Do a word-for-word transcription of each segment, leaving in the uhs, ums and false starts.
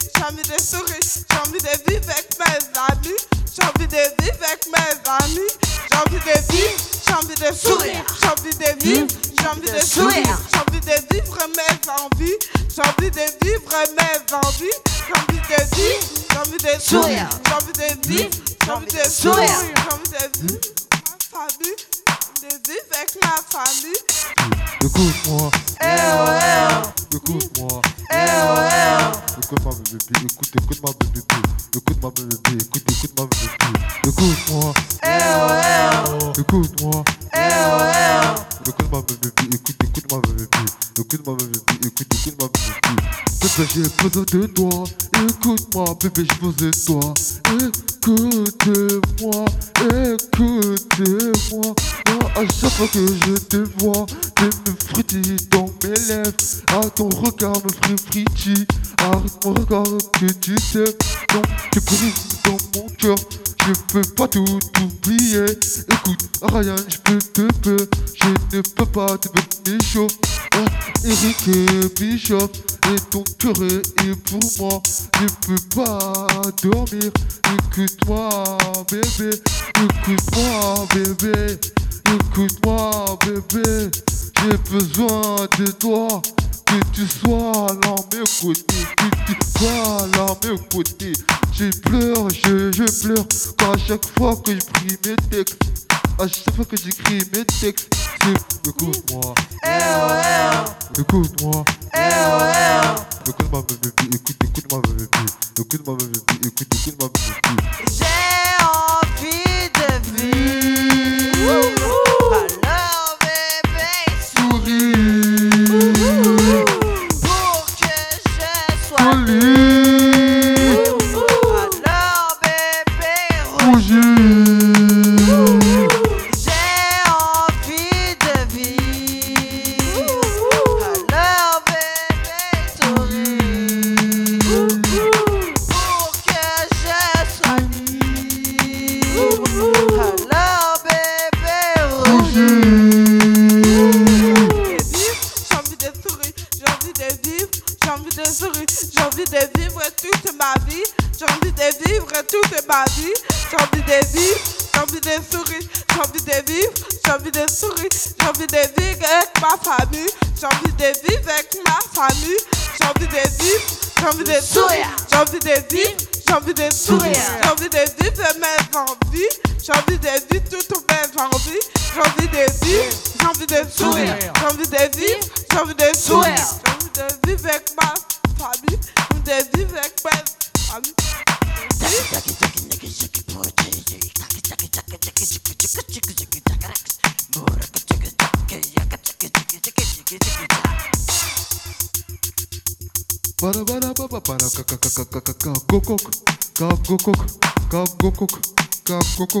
j'ai envie de sourire, j'ai envie de vivre avec mes amis, j'ai envie de vivre avec mes amis, j'ai envie de vivre, j'ai envie de sourire, j'ai envie de vivre, j'ai envie de sourire, j'ai envie de vivre mes envies, j'ai envie de vivre mes envies, j'ai envie de vivre, j'ai envie de sourire, j'ai envie de vivre, j'ai envie de sourire, j'ai envie de vivre ma famille, de vivre avec ma famille. Du coup, moi, eh oh eh oh. Du coup, moi, eh oh eh oh. Écoute ma bébé, écoute, écoute ma bébé, écoute ma bébé, écoute, écoute ma bébé. Du coup, moi, eh oh eh oh. Du coup, moi, eh oh eh oh. Écoute ma bébé, écoute, écoute ma bébé, écoute ma bébé, écoute, écoute ma bébé. Bébé, j'ai besoin de toi. Écoute-moi, bébé, j'ai besoin de toi. Écoute-moi, écoute-moi. À chaque fois que je te vois, tu me fruitis dans mes lèvres. À ton regard me frifriti. Arrête mon regard que tu sais. Non, tu brilles dans mon cœur. Je peux pas tout oublier. Écoute, Ryan, je peux te peur. Je ne peux pas te mettre chaud. Oh, Eric Bichot, et ton cœur est pour moi. Je peux pas dormir. Écoute-moi, bébé. Écoute-moi, bébé. Écoute-moi, bébé, j'ai besoin de toi, que tu sois là à mes côtés, que tu sois là à mes côtés. Je pleure, je, je pleure, car à chaque fois que je prie mes textes, à chaque fois que j'écris mes textes, c'est écoute-moi, eh oh eh oh, écoute-moi, eh oh eh oh, écoute-moi bébé, écoute, écoute-moi bébé, écoute-moi bébé, écoute, écoute-moi bébé. J'ai envie de vivre. Toute ma vie, j'ai envie de vivre, j'ai envie de sourire, j'ai envie de vivre, j'ai envie de sourire, j'ai envie de vivre avec ma famille, j'ai envie de vivre avec ma famille, j'ai envie de vivre, j'ai envie de sourire, j'ai envie de vivre, j'ai envie de sourire, j'ai envie de vivre mes envies, j'ai envie de vivre toutes mes envies, j'ai envie de vivre, j'ai envie de sourire, j'ai envie de vivre, j'ai envie de sourire, j'ai envie de vivre avec ma famille, j'ai envie de vivre avec mes amis. Para para para para ka ka ka ka ka ka go go ka go go ka go go ka go go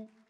vous.